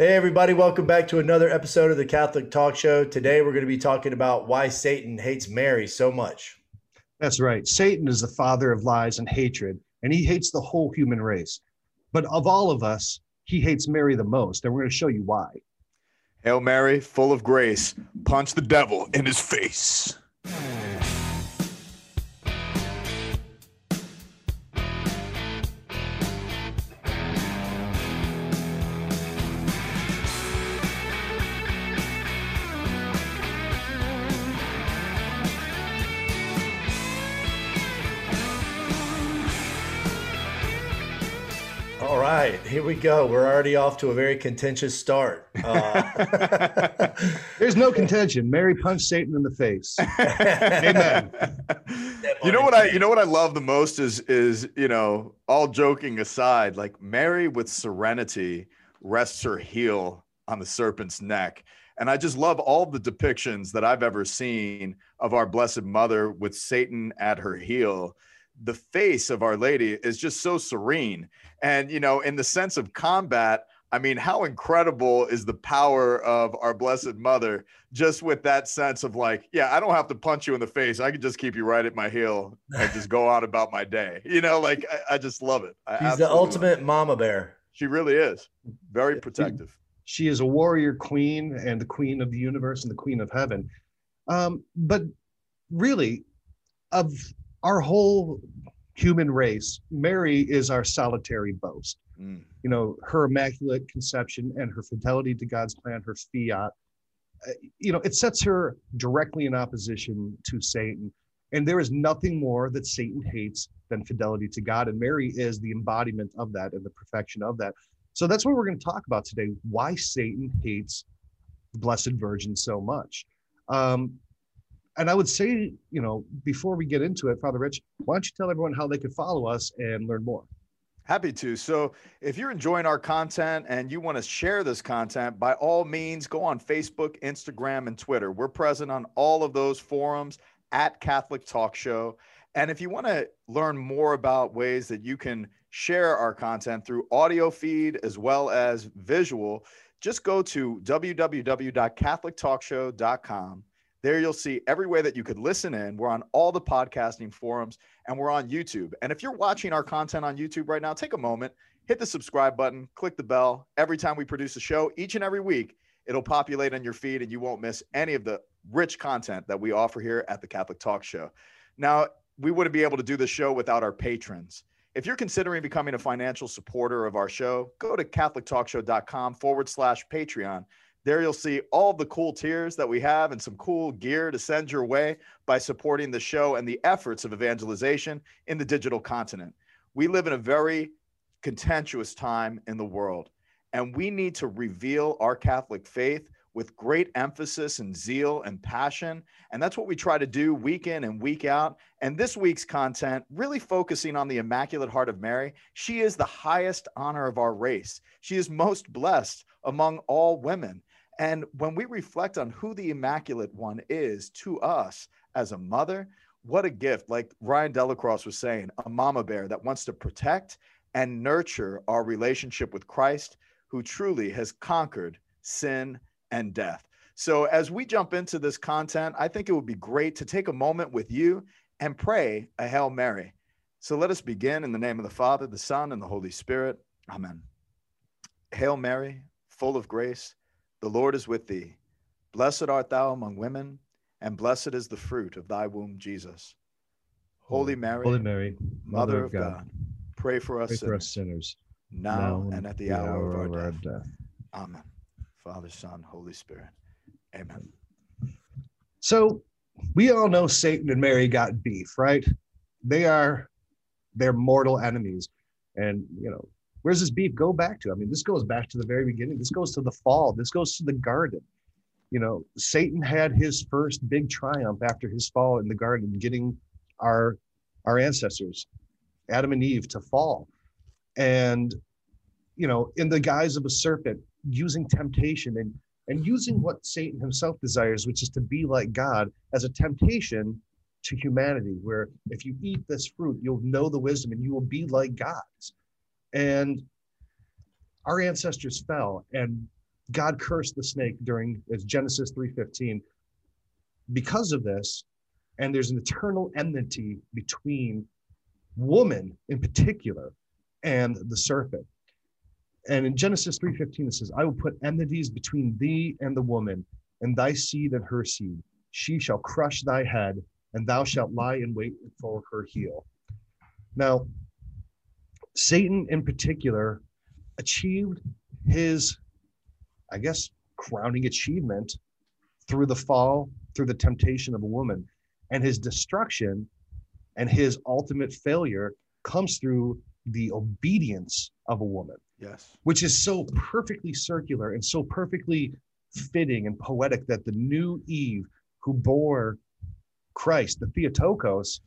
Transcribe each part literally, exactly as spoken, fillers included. Hey everybody, welcome back to another episode of the Catholic Talk Show. Today we're going to be talking about why Satan hates Mary so much. That's right. Satan is the father of lies and hatred, and he hates the whole human race. But of all of us, he hates Mary the most, and we're going to show you why. Hail Mary, full of grace, punch the devil in his face. Here we go. We're already off to a very contentious start. Uh, There's no contention. Mary punched Satan in the face. Amen. You know what I? You know what I love the most is is you know, all joking aside, like Mary with serenity rests her heel on the serpent's neck, and I just love all the depictions that I've ever seen of our Blessed Mother with Satan at her heel. The face of Our Lady is just so serene. And, you know, in the sense of combat, I mean, how incredible is the power of our Blessed Mother, just with that sense of like, yeah, I don't have to punch you in the face. I can just keep you right at my heel and just go on about my day. You know, like, I, I just love it. I She's the ultimate mama bear. She really is. Very protective. She, she is a warrior queen and the queen of the universe and the queen of heaven. Um, but really, of... our whole human race, Mary is our solitary boast. Mm. You know, her Immaculate Conception and her fidelity to God's plan, her fiat, uh, you know, it sets her directly in opposition to Satan. And there is nothing more that Satan hates than fidelity to God. And Mary is the embodiment of that and the perfection of that. So that's what we're going to talk about today, why Satan hates the Blessed Virgin so much. Um, And I would say, you know, before we get into it, Father Rich, why don't you tell everyone how they could follow us and learn more? Happy to. So if you're enjoying our content and you want to share this content, by all means, go on Facebook, Instagram, and Twitter. We're present on all of those forums at Catholic Talk Show. And if you want to learn more about ways that you can share our content through audio feed as well as visual, just go to w w w dot catholic talk show dot com. There you'll see every way that you could listen in. We're on all the podcasting forums, and we're on YouTube. And if you're watching our content on YouTube right now, take a moment, hit the subscribe button, click the bell. Every time we produce a show, each and every week, it'll populate on your feed, and you won't miss any of the rich content that we offer here at the Catholic Talk Show. Now, we wouldn't be able to do this show without our patrons. If you're considering becoming a financial supporter of our show, go to catholic talk show dot com forward slash Patreon. There you'll see all the cool tiers that we have and some cool gear to send your way by supporting the show and the efforts of evangelization in the digital continent. We live in a very contentious time in the world, and we need to reveal our Catholic faith with great emphasis and zeal and passion. And that's what we try to do week in and week out. And this week's content really focusing on the Immaculate Heart of Mary. She is the highest honor of our race. She is most blessed among all women. And when we reflect on who the Immaculate One is to us as a mother, what a gift, like Ryan DellaCroix was saying, a mama bear that wants to protect and nurture our relationship with Christ, who truly has conquered sin and death. So as we jump into this content, I think it would be great to take a moment with you and pray a Hail Mary. So let us begin in the name of the Father, the Son, and the Holy Spirit. Amen. Hail Mary, full of grace, the Lord is with thee. Blessed art thou among women, and blessed is the fruit of thy womb, Jesus. Holy Mary, Holy Mary, Mother, Mother of God, God, pray for us, pray sinners, for us sinners, now, now and at the, the hour, hour of our, our death. death. Amen. Father, Son, Holy Spirit. Amen. So we all know Satan and Mary got beef, right? They are their mortal enemies. And, you know, where's this beef go back to? I mean, this goes back to the very beginning. This goes to the fall. This goes to the garden. You know, Satan had his first big triumph after his fall in the garden, getting our, our ancestors, Adam and Eve, to fall. And, you know, in the guise of a serpent, using temptation and, and using what Satan himself desires, which is to be like God, as a temptation to humanity, where if you eat this fruit, you'll know the wisdom and you will be like God. And our ancestors fell, and God cursed the snake during Genesis three fifteen. Because of this, and there's an eternal enmity between woman in particular and the serpent. And in Genesis three fifteen, it says, I will put enmities between thee and the woman, and thy seed and her seed. She shall crush thy head, and thou shalt lie in wait for her heel. Now, Satan in particular achieved his, I guess, crowning achievement through the fall, through the temptation of a woman. And his destruction and his ultimate failure comes through the obedience of a woman. Yes. Which is so perfectly circular and so perfectly fitting and poetic that the new Eve who bore Christ, the Theotokos,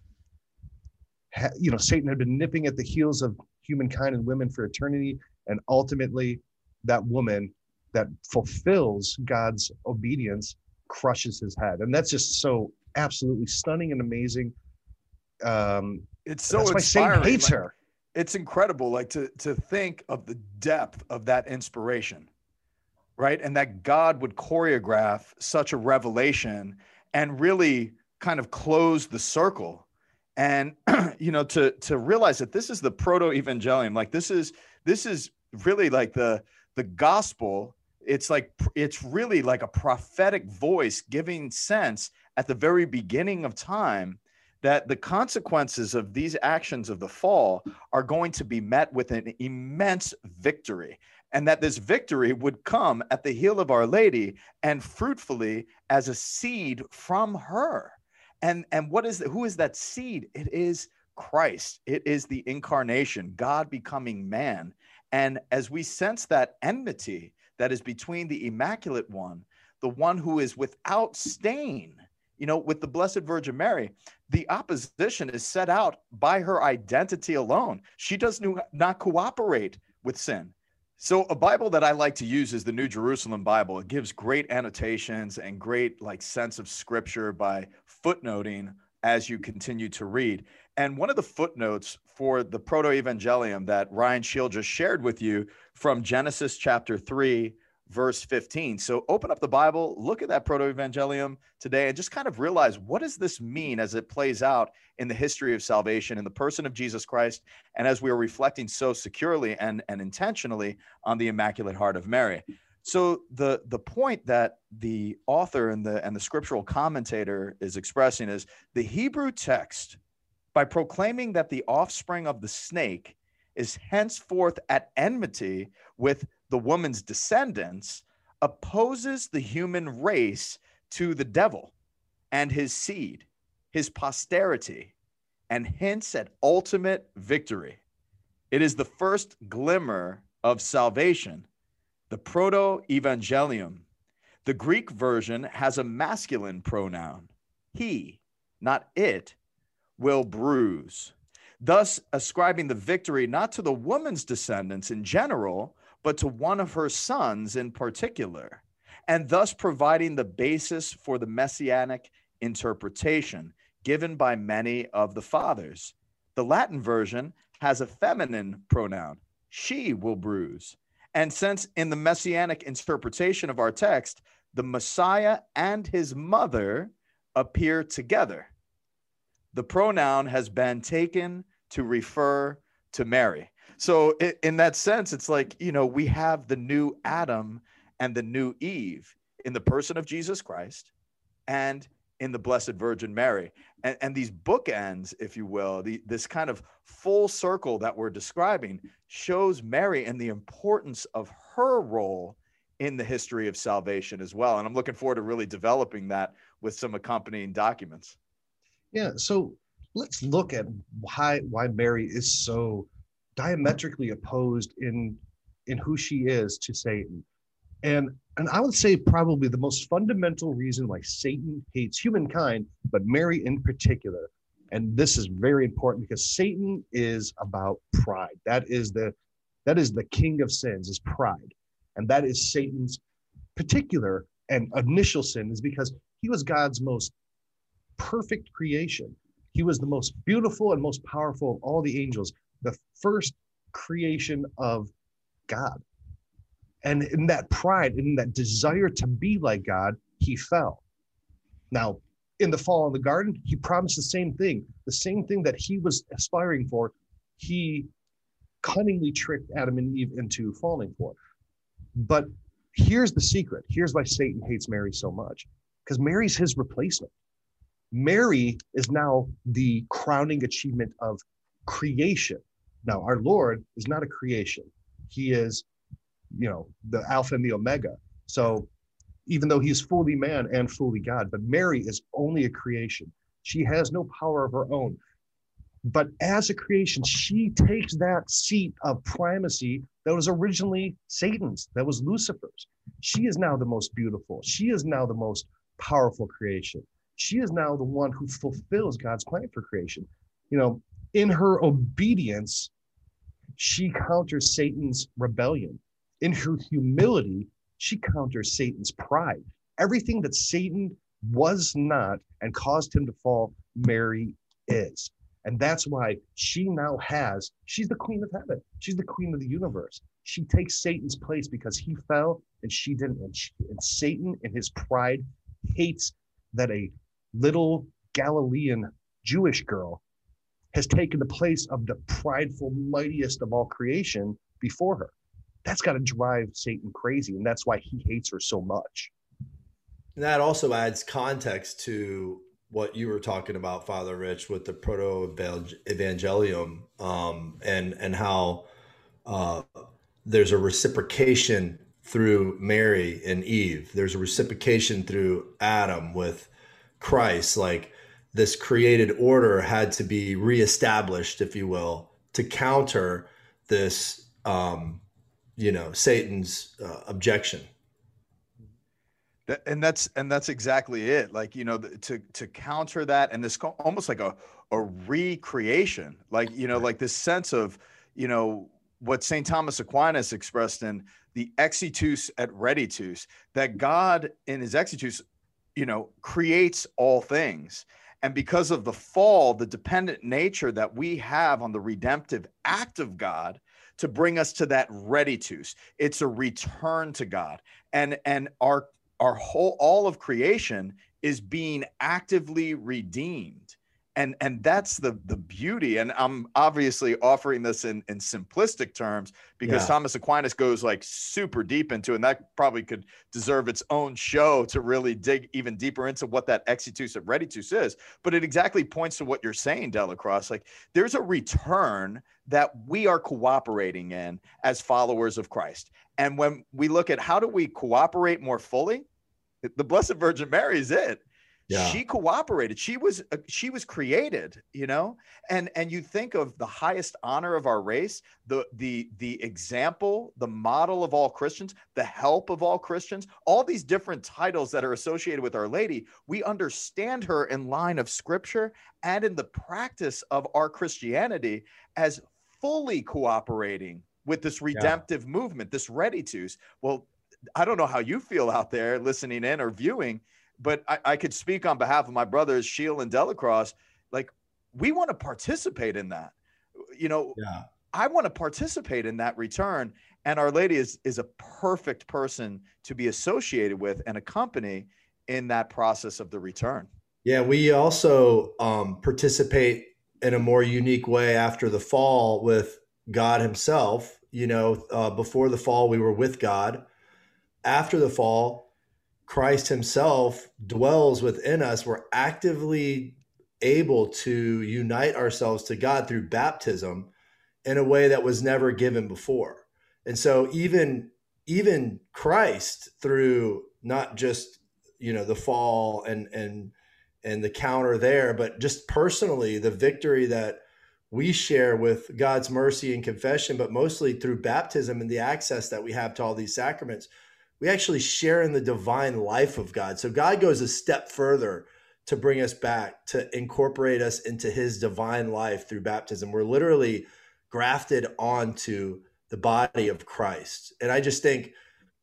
you know, Satan had been nipping at the heels of humankind and women for eternity. And ultimately, that woman that fulfills God's obedience crushes his head. And that's just so absolutely stunning and amazing. Um, it's so inspiring. That's why Satan hates like, her. It's incredible, like to to think of the depth of that inspiration, right? And that God would choreograph such a revelation and really kind of close the circle. And, you know, to to realize that this is the Proto-Evangelium, like this is this is really like the the gospel. It's like it's really like a prophetic voice giving sense at the very beginning of time that the consequences of these actions of the fall are going to be met with an immense victory, and that this victory would come at the heel of Our Lady and fruitfully as a seed from her. And, and what is the, who is that seed? It is Christ. It is the incarnation, God becoming man. And as we sense that enmity that is between the Immaculate One, the one who is without stain, you know, with the Blessed Virgin Mary, the opposition is set out by her identity alone. She does not cooperate with sin. So a Bible that I like to use is the New Jerusalem Bible. It gives great annotations and great like sense of scripture by footnoting as you continue to read. And one of the footnotes for the Proto-Evangelium that Ryan Shield just shared with you from Genesis chapter three, verse fifteen. So open up the Bible, look at that Proto-Evangelium today, and just kind of realize, what does this mean as it plays out in the history of salvation, in the person of Jesus Christ, and as we are reflecting so securely and, and intentionally on the Immaculate Heart of Mary. So the, the point that the author and the, and the scriptural commentator is expressing is the Hebrew text, by proclaiming that the offspring of the snake is henceforth at enmity with the woman's descendants, opposes the human race to the devil and his seed, his posterity, and hints at ultimate victory. It is the first glimmer of salvation, the Proto-Evangelium. The Greek version has a masculine pronoun, he, not it, will bruise, thus ascribing the victory not to the woman's descendants in general, but to one of her sons in particular, and thus providing the basis for the messianic interpretation given by many of the fathers. The Latin version has a feminine pronoun, she will bruise. And since in the messianic interpretation of our text, the Messiah and his mother appear together, the pronoun has been taken to refer to Mary. So it, in that sense, it's like, you know, we have the new Adam and the new Eve in the person of Jesus Christ and in the Blessed Virgin Mary. And, and these bookends, if you will, the, this kind of full circle that we're describing shows Mary and the importance of her role in the history of salvation as well. And I'm looking forward to really developing that with some accompanying documents. Yeah, so let's look at why why Mary is so diametrically opposed in in who she is to Satan. And and I would say probably the most fundamental reason why Satan hates humankind, but Mary in particular. And this is very important because Satan is about pride. That is the that is the king of sins, is pride. And that is Satan's particular and initial sin, is because he was God's most perfect creation. He was the most beautiful and most powerful of all the angels, the first creation of God. And in that pride, in that desire to be like God, he fell. Now, in the fall in the garden, he promised the same thing. The same thing that he was aspiring for, he cunningly tricked Adam and Eve into falling for. But here's the secret. Here's why Satan hates Mary so much. Because Mary's his replacement. Mary is now the crowning achievement of creation. Now, our Lord is not a creation. He is, you know, the Alpha and the Omega. So even though he's fully man and fully God, but Mary is only a creation. She has no power of her own. But as a creation, she takes that seat of primacy that was originally Satan's, that was Lucifer's. She is now the most beautiful. She is now the most powerful creation. She is now the one who fulfills God's plan for creation. You know, in her obedience, she counters Satan's rebellion. In her humility, she counters Satan's pride. Everything that Satan was not and caused him to fall, Mary is. And that's why she now has, she's the queen of heaven. She's the queen of the universe. She takes Satan's place because he fell and she didn't. And, she, and Satan in his pride hates that a little Galilean Jewish girl has taken the place of the prideful, mightiest of all creation before her. That's got to drive Satan crazy. And that's why he hates her so much. And that also adds context to what you were talking about, Father Rich, with the Proto-Evangelium, um, and, and how uh, there's a reciprocation through Mary and Eve. There's a reciprocation through Adam with Christ. Like, this created order had to be reestablished, if you will, to counter this, um, you know, Satan's uh, objection. And that's, and that's exactly it. Like, you know, to, to counter that, and this almost like a, a recreation, like, you know, like this sense of, you know, what Saint Thomas Aquinas expressed in the exitus et reditus, that God in his exitus, you know, creates all things. And because of the fall, the dependent nature that we have on the redemptive act of God to bring us to that reditus, it's a return to God. And, and our, Our whole, all of creation is being actively redeemed. And, and that's the, the beauty. And I'm obviously offering this in, in simplistic terms because yeah. Thomas Aquinas goes like super deep into, and that probably could deserve its own show to really dig even deeper into what that exitus et reditus is. But it exactly points to what you're saying, DellaCroix. Like, there's a return that we are cooperating in as followers of Christ. And when we look at how do we cooperate more fully, the Blessed Virgin Mary is it. Yeah. She cooperated. She was uh, she was created, you know, and and you think of the highest honor of our race, the the the example, the model of all Christians, the help of all Christians, all these different titles that are associated with Our Lady. We understand her in line of Scripture and in the practice of our Christianity as fully cooperating with this redemptive yeah. movement, this reditus. Well, I don't know how you feel out there listening in or viewing, but I, I could speak on behalf of my brothers, Sheila and DellaCroix. Like, we want to participate in that. You know, yeah. I want to participate in that return. And Our Lady is, is a perfect person to be associated with and accompany in that process of the return. Yeah, we also um, participate in a more unique way after the fall with God himself. You know, uh, before the fall, we were with God. After the fall, Christ himself dwells within us. We're actively able to unite ourselves to God through baptism in a way that was never given before. And so even, even Christ, through not just, you know, the fall and, and, and the counter there, but just personally, the victory that we share with God's mercy and confession, but mostly through baptism and the access that we have to all these sacraments, we actually share in the divine life of God. So God goes a step further to bring us back, to incorporate us into his divine life through baptism. We're literally grafted onto the body of Christ. And I just think,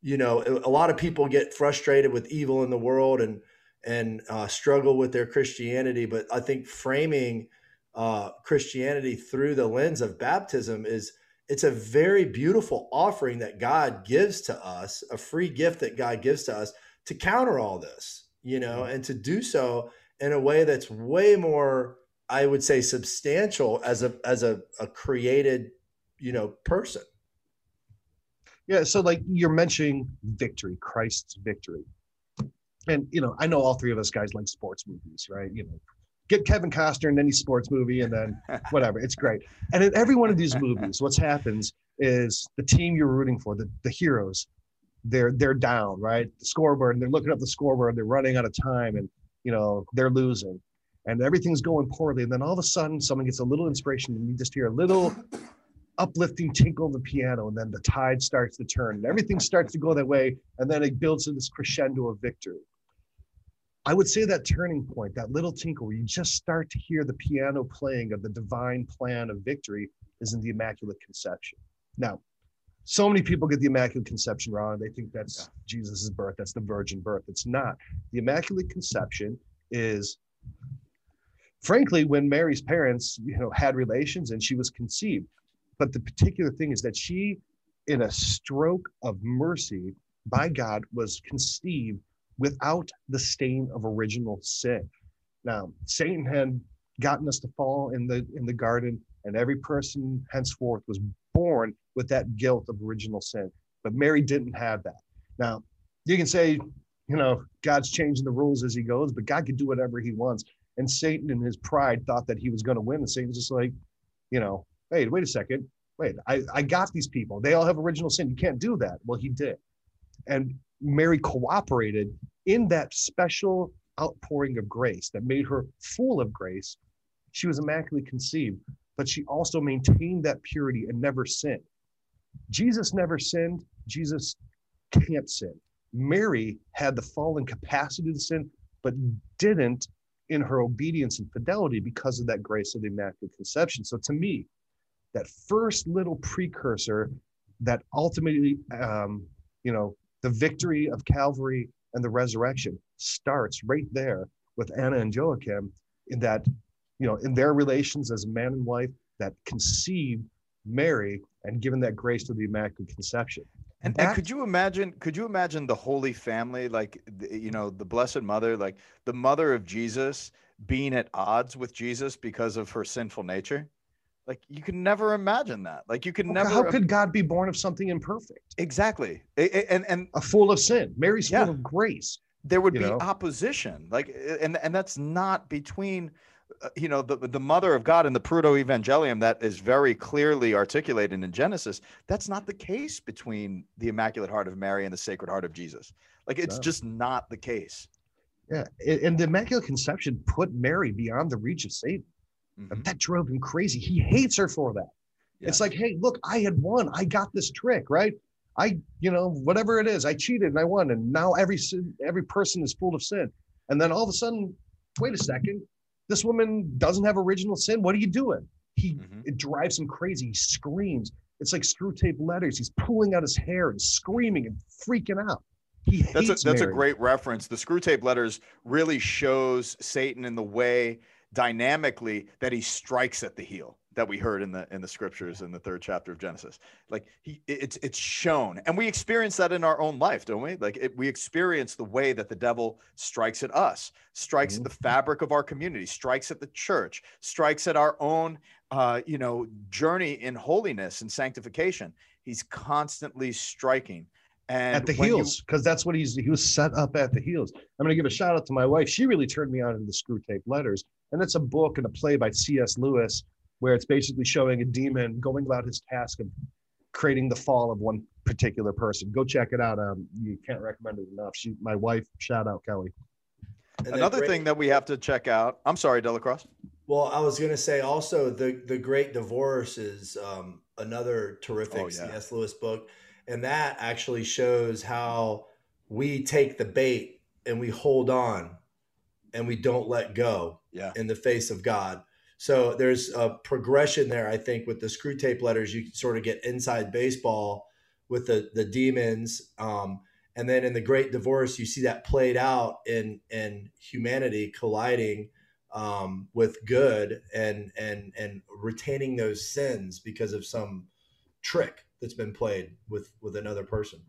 you know, a lot of people get frustrated with evil in the world and, and uh, struggle with their Christianity. But I think framing Uh, Christianity through the lens of baptism is It's a very beautiful offering that God gives to us, a free gift that God gives to us to counter all this, you know, and to do so in a way that's way more, I would say, substantial as a, as a, a created, you know, person. Yeah. So like you're mentioning victory, Christ's victory. And, you know, I know all three of us guys like sports movies, right? You know, get Kevin Costner in any sports movie and then whatever, it's great. And in every one of these movies, what happens is the team you're rooting for, the, the heroes, they're, they're down, right? The scoreboard, and they're looking up the scoreboard, they're running out of time and, you know, they're losing and everything's going poorly. And then all of a sudden someone gets a little inspiration and you just hear a little uplifting tinkle of the piano. And then the tide starts to turn and everything starts to go that way. And then it builds to this crescendo of victory. I would say that turning point, that little tinkle where you just start to hear the piano playing of the divine plan of victory is in the Immaculate Conception. Now, so many people get the Immaculate Conception wrong. They think that's yeah. Jesus's birth. That's the virgin birth. It's not. The Immaculate Conception is, frankly, when Mary's parents, you know, had relations and she was conceived. But the particular thing is that she, in a stroke of mercy by God, was conceived without the stain of original sin. Now, Satan had gotten us to fall in the in the garden, and every person henceforth was born with that guilt of original sin. But Mary didn't have that. Now, you can say, you know, God's changing the rules as he goes, but God could do whatever he wants. And Satan in his pride thought that he was going to win. And Satan's just like, you know, hey, wait a second. Wait, I, I got these people. They all have original sin. You can't do that. Well, he did. And Mary cooperated in that special outpouring of grace that made her full of grace. She was immaculately conceived, but she also maintained that purity and never sinned. Jesus never sinned. Jesus can't sin. Mary had the fallen capacity to sin, but didn't in her obedience and fidelity because of that grace of the Immaculate Conception. So to me, that first little precursor that ultimately, um, you know, the victory of Calvary and the resurrection starts right there with Anna and Joachim in that, you know, in their relations as man and wife that conceived Mary and given that grace to the Immaculate Conception. And, and could you imagine, could you imagine the Holy Family, like, you know, the Blessed Mother, like the mother of Jesus being at odds with Jesus because of her sinful nature? Like you can never imagine that. Like you could well, never. How could God be born of something imperfect? Exactly. And, and a full of sin. Mary's yeah. full of grace. There would be know? opposition. Like, and, and that's not between, uh, you know, the, the mother of God and the Proto-Evangelium that is very clearly articulated in Genesis. That's not the case between the Immaculate Heart of Mary and the Sacred Heart of Jesus. Like, it's no. just not the case. Yeah. And the Immaculate Conception put Mary beyond the reach of Satan. Mm-hmm. That drove him crazy. He hates her for that. Yeah. It's like, hey, look, I had won. I got this trick, right? I, you know, whatever it is, I cheated and I won. And now every sin, every person is full of sin. And then all of a sudden, wait a second, this woman doesn't have original sin. What are you doing? He, mm-hmm. It drives him crazy. He screams. It's like Screwtape Letters. He's pulling out his hair and screaming and freaking out. He hates that's a, that's Mary. a great reference. The Screwtape Letters really shows Satan in the way dynamically that he strikes at the heel that we heard in the in the scriptures in the third chapter of Genesis. Like he it's it's shown, and we experience that in our own life, don't we? Like it, we experience the way that the devil strikes at us, strikes mm-hmm. at the fabric of our community, strikes at the church, strikes at our own uh you know journey in holiness and sanctification. He's constantly striking and at the heels, because that's what he's he was set up at the heels. I'm going to give a shout out to my wife. She really turned me on to the Screwtape Letters. And it's a book and a play by C S Lewis, where it's basically showing a demon going about his task of creating the fall of one particular person. Go check it out. Um, you can't recommend it enough. She, my wife, shout out Kelly. Another great, thing that we have to check out. I'm sorry, DellaCroix. Well, I was going to say also the, the Great Divorce is um, another terrific oh, yeah. C S Lewis book. And that actually shows how we take the bait and we hold on and we don't let go yeah. in the face of God. So there's a progression there, I think, with the Screwtape Letters. You can sort of get inside baseball with the, the demons. Um, and then in the Great Divorce, you see that played out in, in humanity colliding um, with good and, and, and retaining those sins because of some trick that's been played with, with another person.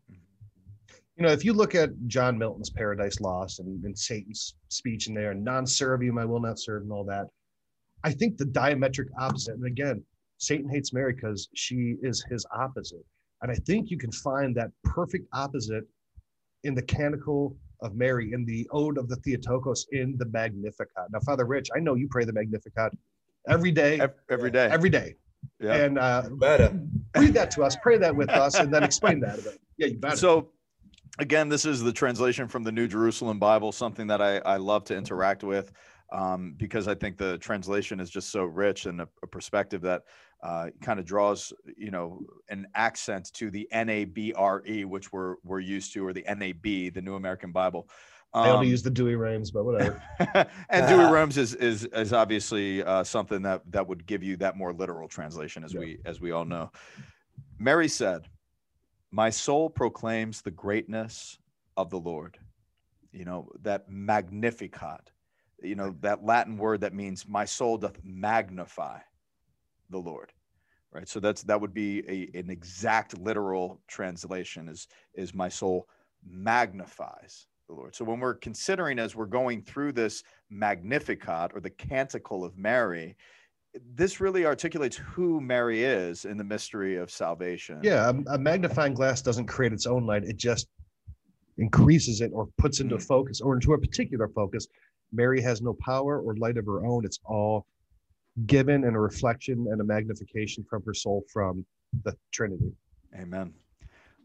You know, if you look at John Milton's Paradise Lost and, and Satan's speech in there, and non-servium, I will not serve, and all that, I think the diametric opposite, and again, Satan hates Mary because she is his opposite. And I think you can find that perfect opposite in the Canticle of Mary, in the Ode of the Theotokos, in the Magnificat. Now, Father Rich, I know you pray the Magnificat every day. Every, every day. Every day. Yeah. And uh, read that to us, pray that with us, and then explain that a bit. Yeah, you better. So, again, this is the translation from the New Jerusalem Bible, something that I, I love to interact with um, because I think the translation is just so rich and a, a perspective that uh, kind of draws, you know, an accent to the N A B R E, which we're, we're used to, or the N A B, the New American Bible. Um, I only use the Douay-Rheims, but whatever. And Douay-Rheims is, is, is obviously uh, something that, that would give you that more literal translation, as, yeah. we, as we all know. Mary said, "My soul proclaims the greatness of the Lord." You know, that Magnificat, you know, that Latin word that means "my soul doth magnify the Lord," right? So that's, that would be a, an exact literal translation is, is "my soul magnifies the Lord." So when we're considering, as we're going through this Magnificat or the Canticle of Mary, this really articulates who Mary is in the mystery of salvation. Yeah, a magnifying glass doesn't create its own light. It just increases it or puts into mm-hmm. focus or into a particular focus. Mary has no power or light of her own. It's all given and a reflection and a magnification from her soul from the Trinity. Amen.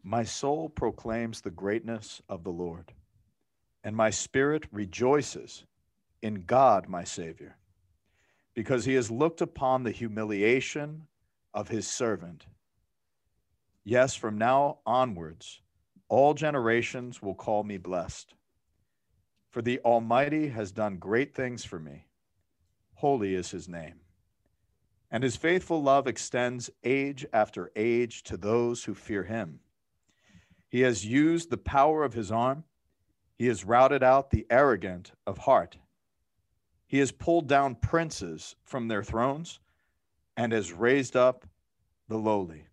"My soul proclaims the greatness of the Lord, and my spirit rejoices in God my Savior, because he has looked upon the humiliation of his servant. Yes, from now onwards, all generations will call me blessed. For the Almighty has done great things for me. Holy is his name. And his faithful love extends age after age to those who fear him. He has used the power of his arm. He has routed out the arrogant of heart. He has pulled down princes from their thrones and has raised up the lowly.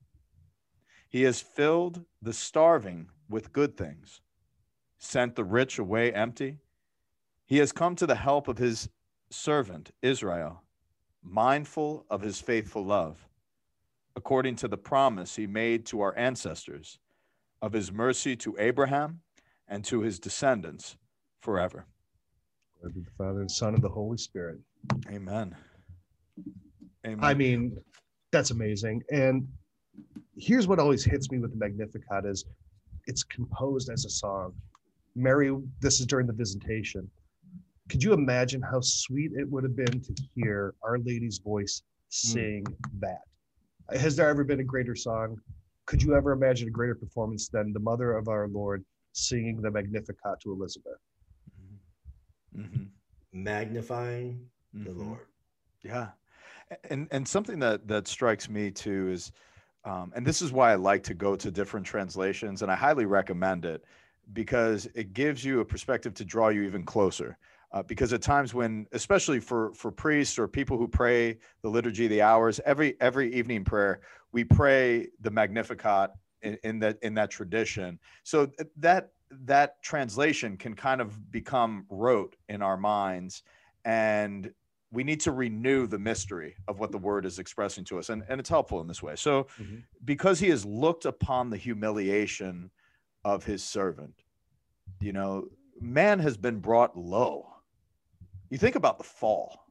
He has filled the starving with good things, sent the rich away empty. He has come to the help of his servant Israel, mindful of his faithful love, according to the promise he made to our ancestors of his mercy to Abraham and to his descendants forever." The Father and Son of the Holy Spirit. Amen. Amen. I mean, that's amazing. And here's what always hits me with the Magnificat is it's composed as a song. Mary, this is during the Visitation. Could you imagine how sweet it would have been to hear Our Lady's voice sing mm. that? Has there ever been a greater song? Could you ever imagine a greater performance than the Mother of our Lord singing the Magnificat to Elizabeth? Mm-hmm. Magnifying mm-hmm. the Lord. Yeah. And and something that that strikes me too is, um, and this is why I like to go to different translations, and I highly recommend it because it gives you a perspective to draw you even closer. Uh, because at times when, especially for for priests or people who pray the liturgy, the hours, every every evening prayer, we pray the Magnificat in, in that in that tradition. So that. that translation can kind of become rote in our minds, and we need to renew the mystery of what the word is expressing to us. And, and it's helpful in this way. So mm-hmm. because he has looked upon the humiliation of his servant, you know, man has been brought low. You think about the fall,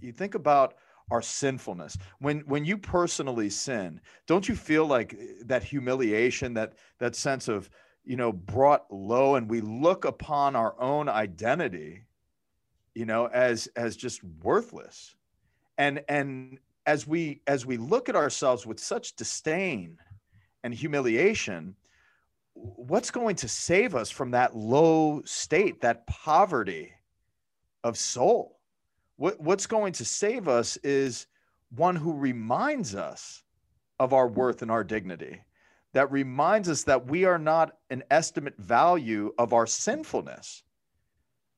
you think about our sinfulness. When when you personally sin, don't you feel like that humiliation, that, that sense of, you know, brought low, and we look upon our own identity, you know, as, as just worthless. And, and as we, as we look at ourselves with such disdain and humiliation, what's going to save us from that low state, that poverty of soul? What, what's going to save us is one who reminds us of our worth and our dignity, that reminds us that we are not an estimate value of our sinfulness.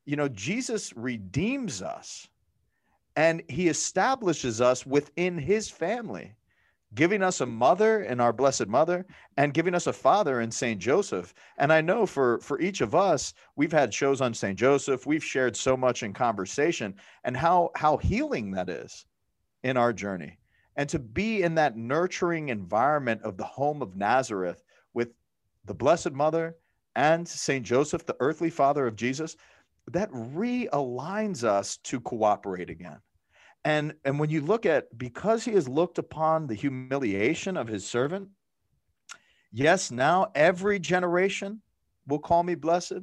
You know, Jesus redeems us, and he establishes us within his family. giving us a mother in our Blessed Mother and giving us a father in Saint Joseph. And I know for, for each of us, we've had shows on Saint Joseph. We've shared so much in conversation and how, how healing that is in our journey. And to be in that nurturing environment of the home of Nazareth with the Blessed Mother and Saint Joseph, the earthly father of Jesus, that realigns us to cooperate again. And, and when you look at, because he has looked upon the humiliation of his servant, yes, now every generation will call me blessed.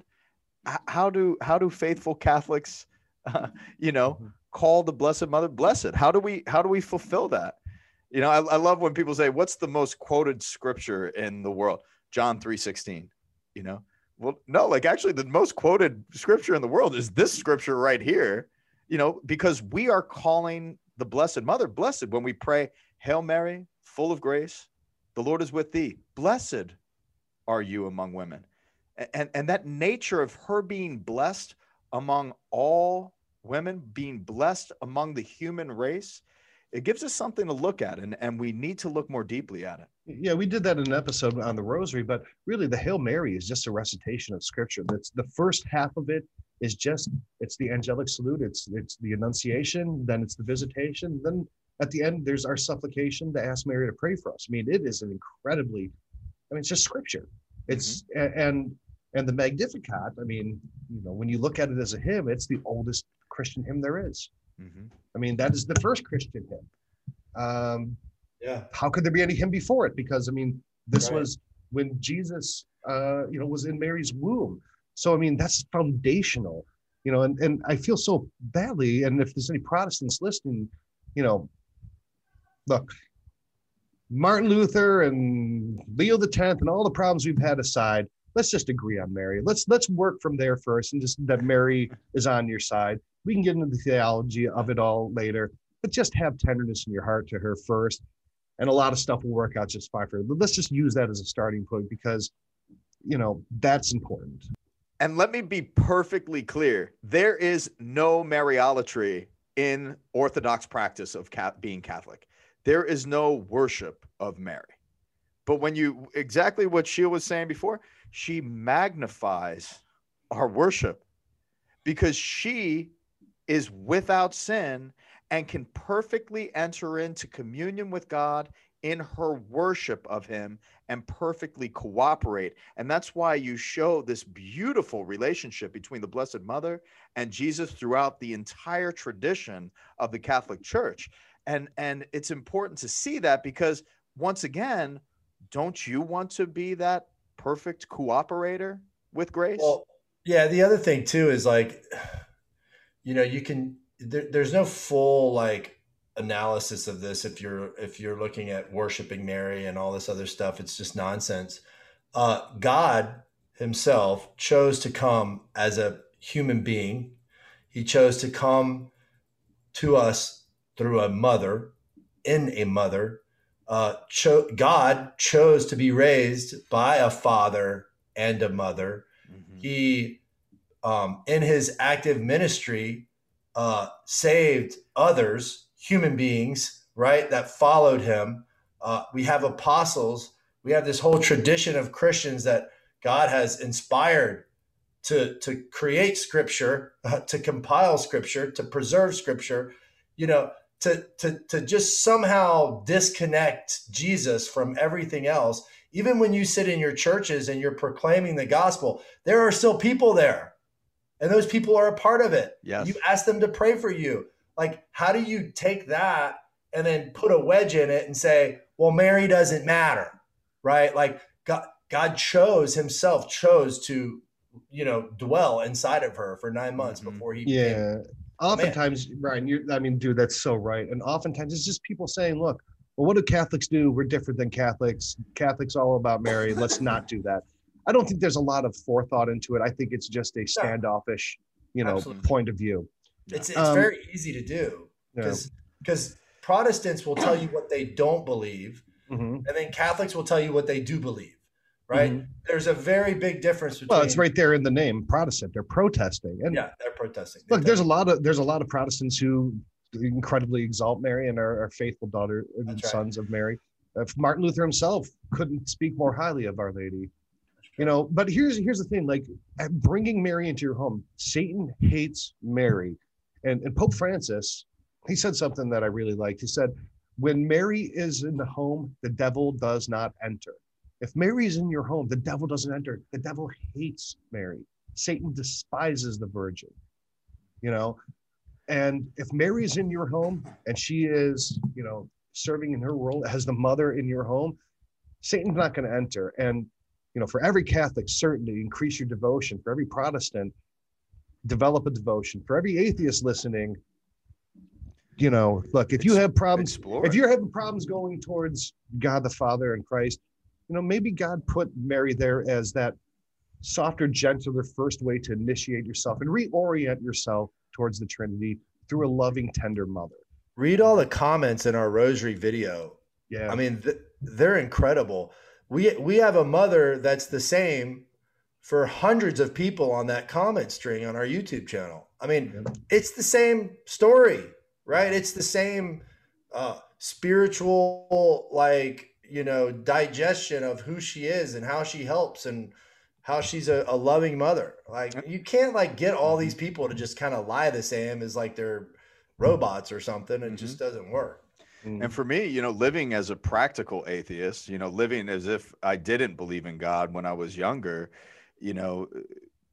How do, how do faithful Catholics, uh, you know, call the Blessed Mother blessed? How do we, how do we fulfill that? You know, I, I love when people say, what's the most quoted scripture in the world? John three sixteen, you know? Well, no, like actually the most quoted scripture in the world is this scripture right here. You know, because we are calling the Blessed Mother blessed when we pray, Hail Mary, full of grace, the Lord is with thee. Blessed are you among women. And, and that nature of her being blessed among all women, being blessed among the human race, it gives us something to look at, and, and we need to look more deeply at it. Yeah, we did that in an episode on the Rosary, but really the Hail Mary is just a recitation of Scripture. That's the first half of it. Is just, it's the angelic salute, it's it's the Annunciation, then it's the Visitation, then at the end, there's our supplication to ask Mary to pray for us. I mean, it is an incredibly, I mean, it's just Scripture. It's, mm-hmm. and and the Magnificat, I mean, you know, when you look at it as a hymn, it's the oldest Christian hymn there is. Mm-hmm. I mean, that is the first Christian hymn. Um, yeah. How could there be any hymn before it? Because, I mean, this right. was when Jesus, uh, you know, was in Mary's womb. So, I mean, that's foundational, you know, and, and I feel so badly. And if there's any Protestants listening, you know, look, Martin Luther and Leo the tenth and all the problems we've had aside, let's just agree on Mary. Let's let's work from there first and just that Mary is on your side. We can get into the theology of it all later, but just have tenderness in your heart to her first. And a lot of stuff will work out just fine for her. But let's just use that as a starting point because, you know, that's important. And let me be perfectly clear. There is no Mariolatry in Orthodox practice of cat being Catholic. There is no worship of Mary. But when you, exactly what Sheila was saying before, she magnifies our worship because she is without sin and can perfectly enter into communion with God in her worship of him and perfectly cooperate. And that's why you show this beautiful relationship between the Blessed Mother and Jesus throughout the entire tradition of the Catholic Church. And, and it's important to see that because once again, don't you want to be that perfect cooperator with grace? Well, yeah. The other thing too, is like, you know, you can, there, there's no full, like, analysis of this. If you're, if you're looking at worshiping Mary and all this other stuff, it's just nonsense. Uh, God himself chose to come as a human being. He chose to come to us through a mother, in a mother. Uh, cho- God chose to be raised by a father and a mother. Mm-hmm. He, um, in his active ministry, uh, saved others, human beings, right, that followed him. Uh, we have apostles. We have this whole tradition of Christians that God has inspired to, to create Scripture, uh, to compile Scripture, to preserve Scripture, you know, to, to, to just somehow disconnect Jesus from everything else. Even when you sit in your churches and you're proclaiming the gospel, there are still people there. And those people are a part of it. Yes. You ask them to pray for you. Like, how do you take that and then put a wedge in it and say, well, Mary doesn't matter, right? Like God, God chose himself, chose to, you know, dwell inside of her for nine months mm-hmm. before he yeah. Came. Oftentimes, Man. Ryan, you're, I mean, dude, that's so right. And oftentimes it's just people saying, look, well, what do Catholics do? We're different than Catholics. Catholics all about Mary. Let's not do that. I don't think there's a lot of forethought into it. I think it's just a standoffish, you know, Absolutely. Point of view. It's it's um, very easy to do because because yeah. Protestants will tell you what they don't believe, mm-hmm. and then Catholics will tell you what they do believe, right? Mm-hmm. There's a very big difference between. Well, it's right there in the name, Protestant. They're protesting, and yeah, they're protesting. They look, there's a lot of there's a lot of Protestants who incredibly exalt Mary and are, are faithful daughters and right. sons of Mary, If Martin Luther himself couldn't speak more highly of Our Lady, you know. But here's here's the thing: like bringing Mary into your home, Satan hates Mary, and and Pope Francis, he said something that I really liked. He said, "When Mary is in the home, the devil does not enter. If Mary is in your home, the devil doesn't enter. The devil hates Mary. Satan despises the Virgin, you know. And if Mary is in your home and she is, you know, serving in her role as the mother in your home, Satan's not going to enter. And, you know, for every Catholic, certainly increase your devotion. For every Protestant, develop a devotion. For every atheist listening, you know, look, if you have problems, Explore. if you're having problems going towards God the Father and Christ, you know, maybe God put Mary there as that softer, gentler first way to initiate yourself and reorient yourself towards the Trinity through a loving, tender mother." Read all the comments in our Rosary video. Yeah, I mean, th- they're incredible. We we have a mother that's the same for hundreds of people on that comment string on our YouTube channel. I mean, yeah. It's the same story, right? It's the same uh, spiritual, like, you know, digestion of who she is and how she helps and how she's a, a loving mother. Like, you can't like get all these people to just kind of lie the same as like they're robots or something. It mm-hmm. just doesn't work. And for me, you know, living as a practical atheist, you know, living as if I didn't believe in God when I was younger, you know,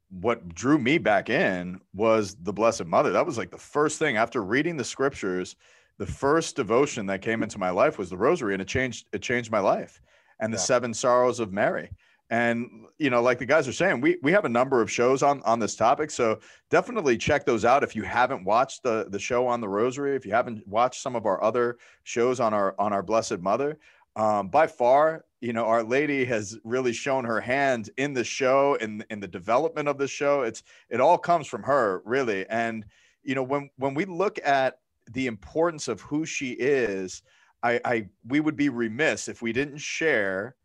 what drew me back in was the Blessed Mother. That was like the first thing after reading the scriptures. The first devotion that came into my life was the Rosary, and it changed it changed my life and the yeah. seven sorrows of Mary. And, you know, like the guys are saying, we we have a number of shows on, on this topic. So definitely check those out. If you haven't watched the, the show on the Rosary, if you haven't watched some of our other shows on our, on our Blessed Mother, um, by far, you know, Our Lady has really shown her hand in the show and in, in the development of the show. It's, it all comes from her, really. And, you know, when, when we look at the importance of who she is, I, I we would be remiss if we didn't share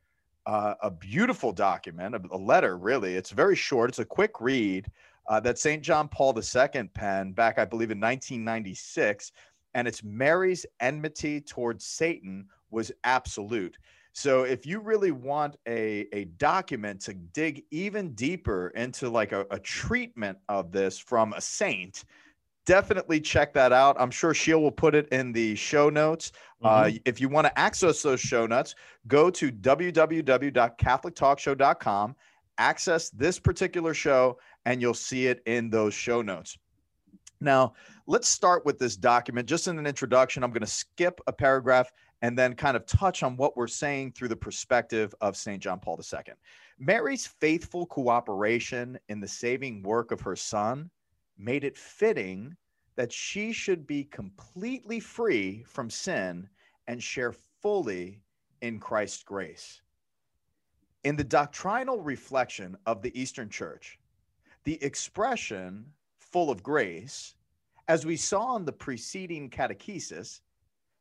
uh, a beautiful document, a, a letter, really. It's very short. It's a quick read uh, that Saint John Paul the Second penned back, I believe, in nineteen ninety-six. And it's Mary's enmity towards Satan was absolute. So if you really want a, a document to dig even deeper into like a, a treatment of this from a saint, definitely check that out. I'm sure Sheila will put it in the show notes. Mm-hmm. Uh, if you want to access those show notes, go to w w w dot catholic talk show dot com, access this particular show, and you'll see it in those show notes. Now, let's start with this document. Just in an introduction, I'm going to skip a paragraph and then kind of touch on what we're saying through the perspective of Saint John Paul the Second. Mary's faithful cooperation in the saving work of her son made it fitting that she should be completely free from sin and share fully in Christ's grace. In the doctrinal reflection of the Eastern Church, the expression "full of grace," as we saw in the preceding catechesis,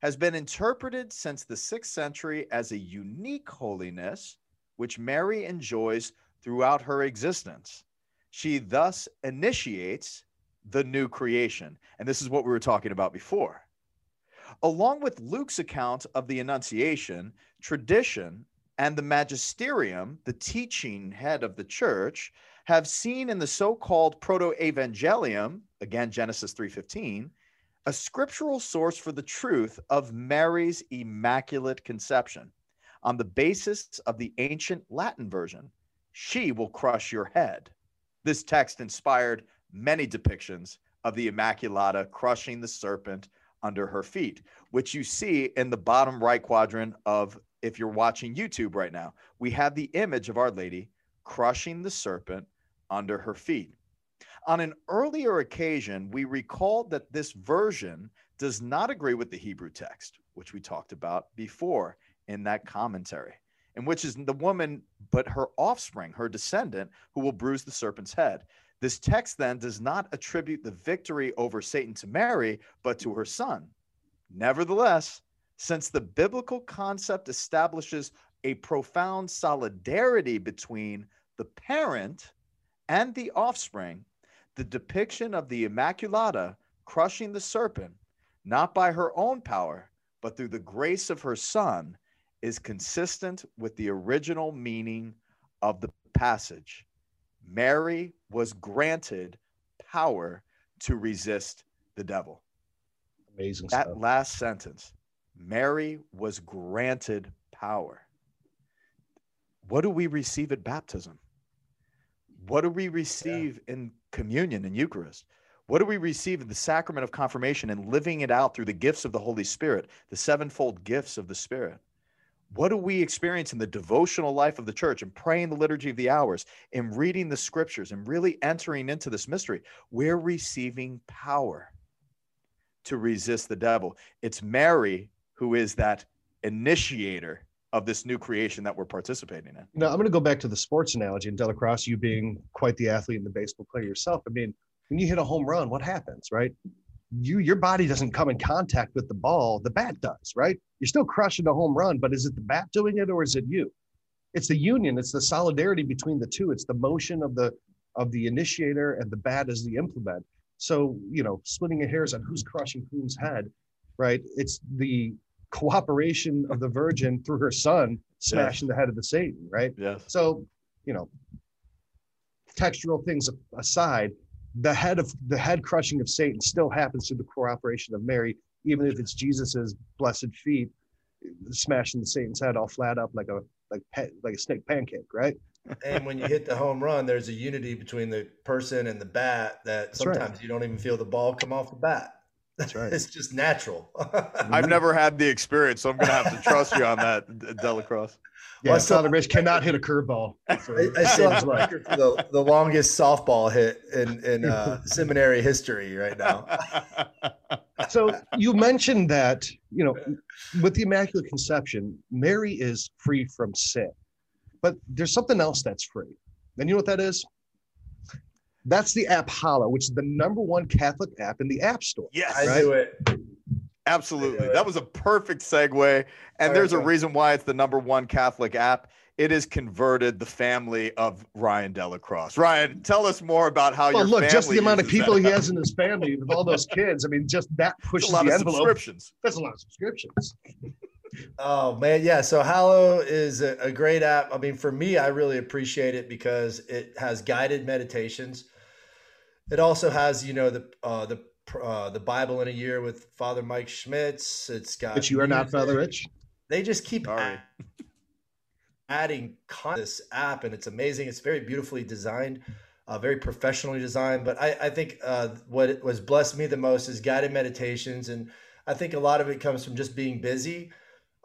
has been interpreted since the sixth century as a unique holiness which Mary enjoys throughout her existence. She thus initiates the new creation. And this is what we were talking about before. Along with Luke's account of the Annunciation, tradition, and the magisterium, the teaching head of the church, have seen in the so-called Proto-Evangelium, again, Genesis three fifteen, a scriptural source for the truth of Mary's Immaculate Conception. On the basis of the ancient Latin version, "She will crush your head." This text inspired many depictions of the Immaculata crushing the serpent under her feet, which you see in the bottom right quadrant of, if you're watching YouTube right now, we have the image of Our Lady crushing the serpent under her feet. On an earlier occasion, we recalled that this version does not agree with the Hebrew text, which we talked about before in that commentary, and which is the woman, but her offspring, her descendant, who will bruise the serpent's head. This text then does not attribute the victory over Satan to Mary, but to her son. Nevertheless, since the biblical concept establishes a profound solidarity between the parent and the offspring, the depiction of the Immaculata crushing the serpent, not by her own power, but through the grace of her son, is consistent with the original meaning of the passage. Mary was granted power to resist the devil. Amazing stuff. That last sentence, Mary was granted power. What do we receive at baptism? What do we receive yeah. in communion and Eucharist? What do we receive in the sacrament of confirmation and living it out through the gifts of the Holy Spirit, the sevenfold gifts of the Spirit? What do we experience in the devotional life of the church and praying the liturgy of the hours and reading the scriptures and really entering into this mystery? We're receiving power to resist the devil. It's Mary who is that initiator of this new creation that we're participating in. Now, I'm going to go back to the sports analogy, and DellaCroix, you being quite the athlete and the baseball player yourself. I mean, when you hit a home run, what happens, right? You, your body doesn't come in contact with the ball. The bat does, right? You're still crushing the home run, but is it the bat doing it or is it you? It's the union. It's the solidarity between the two. It's the motion of the, of the initiator, and the bat is the implement. So, you know, splitting your hairs on who's crushing whose head, right? It's the cooperation of the Virgin through her son smashing yes. the head of the Satan, right? Yes. So, you know, textual things aside, the head of the head crushing of Satan still happens through the cooperation of Mary, even if it's Jesus's blessed feet smashing the Satan's head all flat up like a like like a snake pancake, right? And when you hit the home run, there's a unity between the person and the bat that That's sometimes right. you don't even feel the ball come off the bat. That's right. It's just natural. I've never had the experience, so I'm going to have to trust you on that, DellaCroix. Yeah, Father Rich cannot hit a curveball. I, I saw the, the longest softball hit in, in uh, seminary history right now. So you mentioned that, you know, with the Immaculate Conception, Mary is free from sin. But there's something else that's free. And you know what that is? That's the app Holla, which is the number one Catholic app in the App Store. Yes, right? I do it. Absolutely. It. That was a perfect segue. And All there's right. a reason why it's the number one Catholic app. It has converted the family of Ryan DellaCroix. Ryan, tell us more about how well, your look, family. Look, just the amount of people he has in his family with all those kids. I mean, just that pushes the envelope. That's a lot of subscriptions. That's a lot of subscriptions. Oh, man. Yeah. So Hallow is a, a great app. I mean, for me, I really appreciate it because it has guided meditations. It also has, you know, the uh, the uh, the Bible in a year with Father Mike Schmitz. It's got. But you are not Father Rich. They just keep add, adding con- this app, and it's amazing. It's very beautifully designed, uh, very professionally designed. But I, I think uh, what was blessed me the most is guided meditations, and I think a lot of it comes from just being busy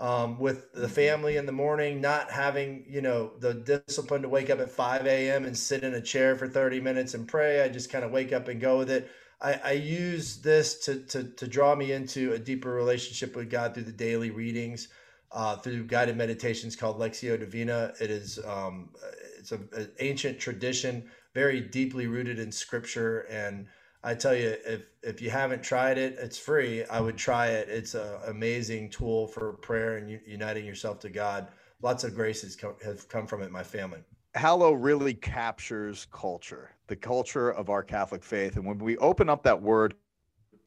um, with the family in the morning, not having, you know, the discipline to wake up at five a m and sit in a chair for thirty minutes and pray. I just kind of wake up and go with it. I, I use this to, to, to draw me into a deeper relationship with God through the daily readings, uh, through guided meditations called Lectio Divina. It is, um, it's a, an ancient tradition, very deeply rooted in scripture. And I tell you, if, if you haven't tried it, it's free. I would try it. It's an amazing tool for prayer and u- uniting yourself to God. Lots of graces co- have come from it, my family. Hallow really captures culture, the culture of our Catholic faith. And when we open up that word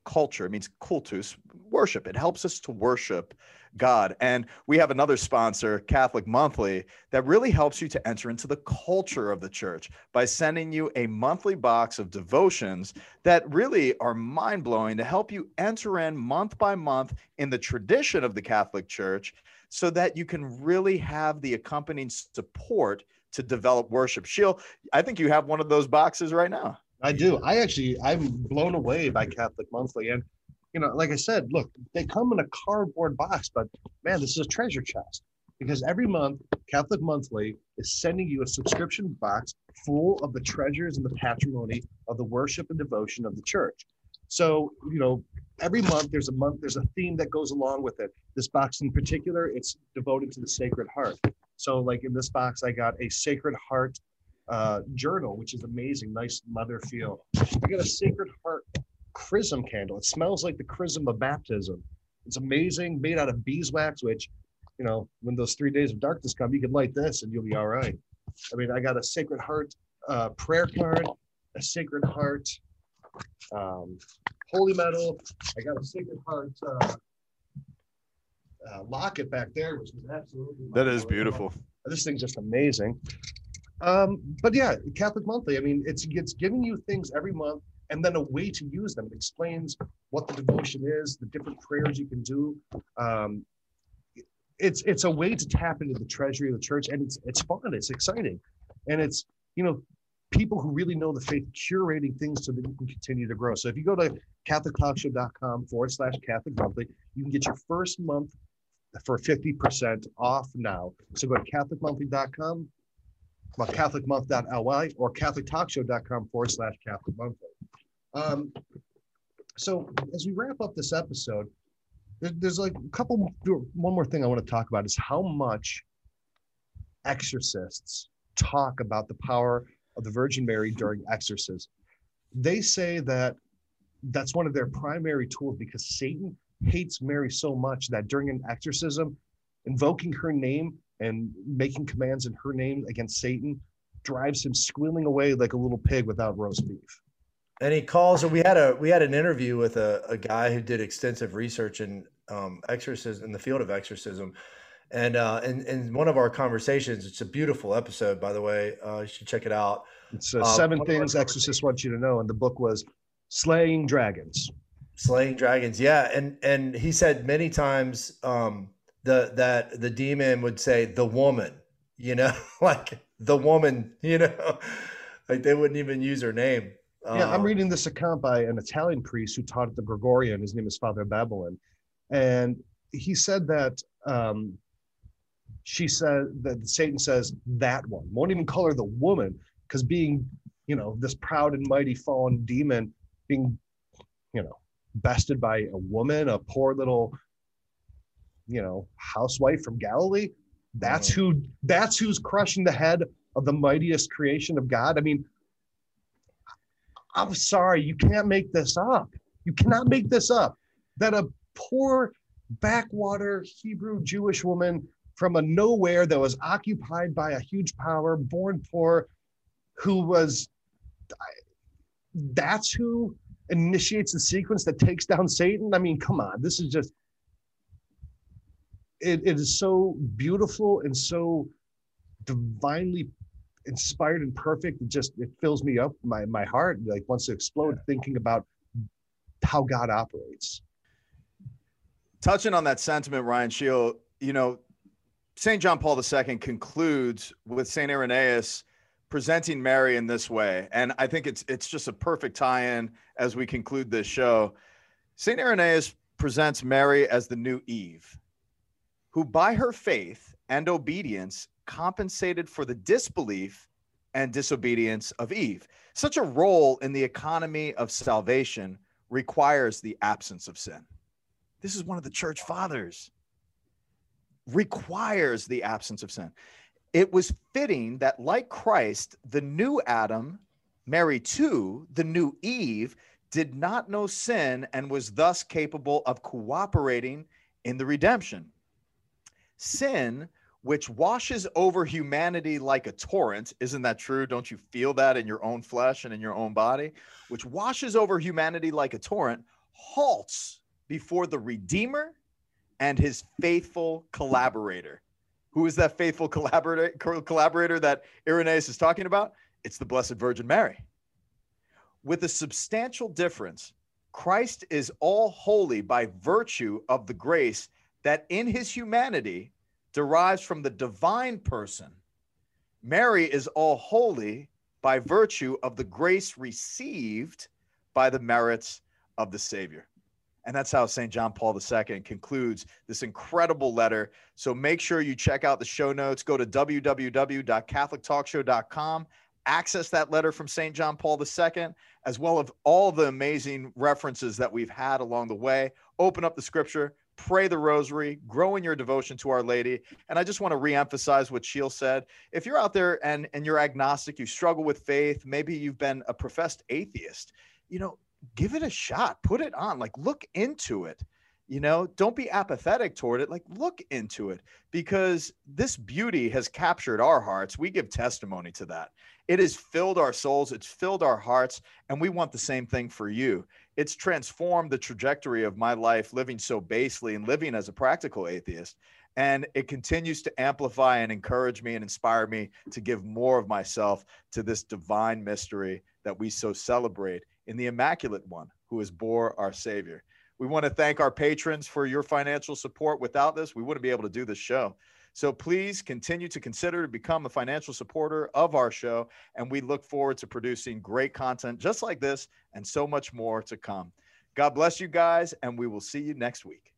culture, it means cultus, worship. It helps us to worship God. And we have another sponsor, Catholic Monthly, that really helps you to enter into the culture of the church by sending you a monthly box of devotions that really are mind-blowing to help you enter in month by month in the tradition of the Catholic Church so that you can really have the accompanying support to develop worship. Sheila, I think you have one of those boxes right now. I do. I actually, I'm blown away by Catholic Monthly. And you know, like I said, look, they come in a cardboard box, but man, this is a treasure chest because every month Catholic Monthly is sending you a subscription box full of the treasures and the patrimony of the worship and devotion of the church. So, you know, every month there's a month, there's a theme that goes along with it. This box in particular, it's devoted to the Sacred Heart. So like in this box, I got a Sacred Heart uh, journal, which is amazing, nice leather feel. I got a Sacred Heart chrism candle. It smells like the chrism of baptism. It's amazing, made out of beeswax, which, you know, when those three days of darkness come, you can light this and you'll be all right. I mean, I got a Sacred Heart uh, prayer card, a Sacred Heart um, holy medal. I got a Sacred Heart uh, uh, locket back there, which is absolutely that is beautiful. This thing's just amazing. Um, but yeah, Catholic Monthly. I mean, it's it's giving you things every month, and then a way to use them. It explains what the devotion is, the different prayers you can do. Um, it's it's a way to tap into the treasury of the church, and it's it's fun. It's exciting, and it's you know. people who really know the faith curating things so that you can continue to grow. So if you go to catholic talk show dot com forward slash Catholic Monthly, you can get your first month for fifty percent off now. So go to catholic monthly dot com, well, catholic month dot l y or catholic talk show dot com forward slash Catholic Monthly. Um, so as we wrap up this episode, there, there's like a couple, one more thing I want to talk about is how much exorcists talk about the power of the Virgin Mary during exorcism. They say that that's one of their primary tools because Satan hates Mary so much that during an exorcism, invoking her name and making commands in her name against Satan drives him squealing away like a little pig without roast beef. And he calls, and we had a we had an interview with a, a guy who did extensive research in um, exorcism, in the field of exorcism. And uh, in, in one of our conversations, it's a beautiful episode, by the way. Uh, you should check it out. It's uh, seven um, things exorcists want you to know. And the book was Slaying Dragons. Slaying Dragons, yeah. And and he said many times um, the that the demon would say, the woman, you know, like the woman, you know, like they wouldn't even use her name. Yeah, um, I'm reading this account by an Italian priest who taught at the Gregorian. His name is Father Babylon. And he said that... Um, She said that Satan says that one won't even call her the woman because being, you know, this proud and mighty fallen demon being, you know, bested by a woman, a poor little, you know, housewife from Galilee. That's who that's who's crushing the head of the mightiest creation of God. I mean, I'm sorry, you can't make this up. You cannot make this up that a poor backwater Hebrew Jewish woman from a nowhere that was occupied by a huge power, born poor, who was, that's who initiates the sequence that takes down Satan. I mean, come on, this is just, it, it is so beautiful and so divinely inspired and perfect. It just, it fills me up, my, my heart, like wants to explode yeah. thinking about how God operates. Touching on that sentiment, Ryan Shield, you know, Saint John Paul the Second concludes with Saint Irenaeus presenting Mary in this way. And I think it's it's just a perfect tie-in as we conclude this show. Saint Irenaeus presents Mary as the new Eve, who by her faith and obedience compensated for the disbelief and disobedience of Eve. Such a role in the economy of salvation requires the absence of sin. This is one of the church fathers. Requires the absence of sin. It was fitting that, like Christ, the new Adam, Mary too, the new Eve, did not know sin and was thus capable of cooperating in the redemption. Sin, which washes over humanity like a torrent, isn't that true? Don't you feel that in your own flesh and in your own body? Which washes over humanity like a torrent, halts before the Redeemer and his faithful collaborator. Who is that faithful collaborator, collaborator that Irenaeus is talking about? It's the Blessed Virgin Mary. With a substantial difference, Christ is all holy by virtue of the grace that in his humanity derives from the divine person. Mary is all holy by virtue of the grace received by the merits of the Savior. And that's how Saint John Paul the Second concludes this incredible letter. So make sure you check out the show notes. Go to w w w dot catholic talk show dot com. Access that letter from Saint John Paul the Second, as well as all the amazing references that we've had along the way. Open up the scripture, pray the rosary, grow in your devotion to Our Lady. And I just want to reemphasize what Sheila said. If you're out there and, and you're agnostic, you struggle with faith, maybe you've been a professed atheist, you know, give it a shot, put it on, like look into it, you know, don't be apathetic toward it, like look into it because this beauty has captured our hearts. We give testimony to that. It has filled our souls. It's filled our hearts. And we want the same thing for you. it's transformed the trajectory of my life, living so basely and living as a practical atheist. And it continues to amplify and encourage me and inspire me to give more of myself to this divine mystery that we so celebrate in the Immaculate One, who is born our Savior. We want to thank our patrons for your financial support. Without this, we wouldn't be able to do this show. So please continue to consider to become a financial supporter of our show. And we look forward to producing great content just like this and so much more to come. God bless you guys, and we will see you next week.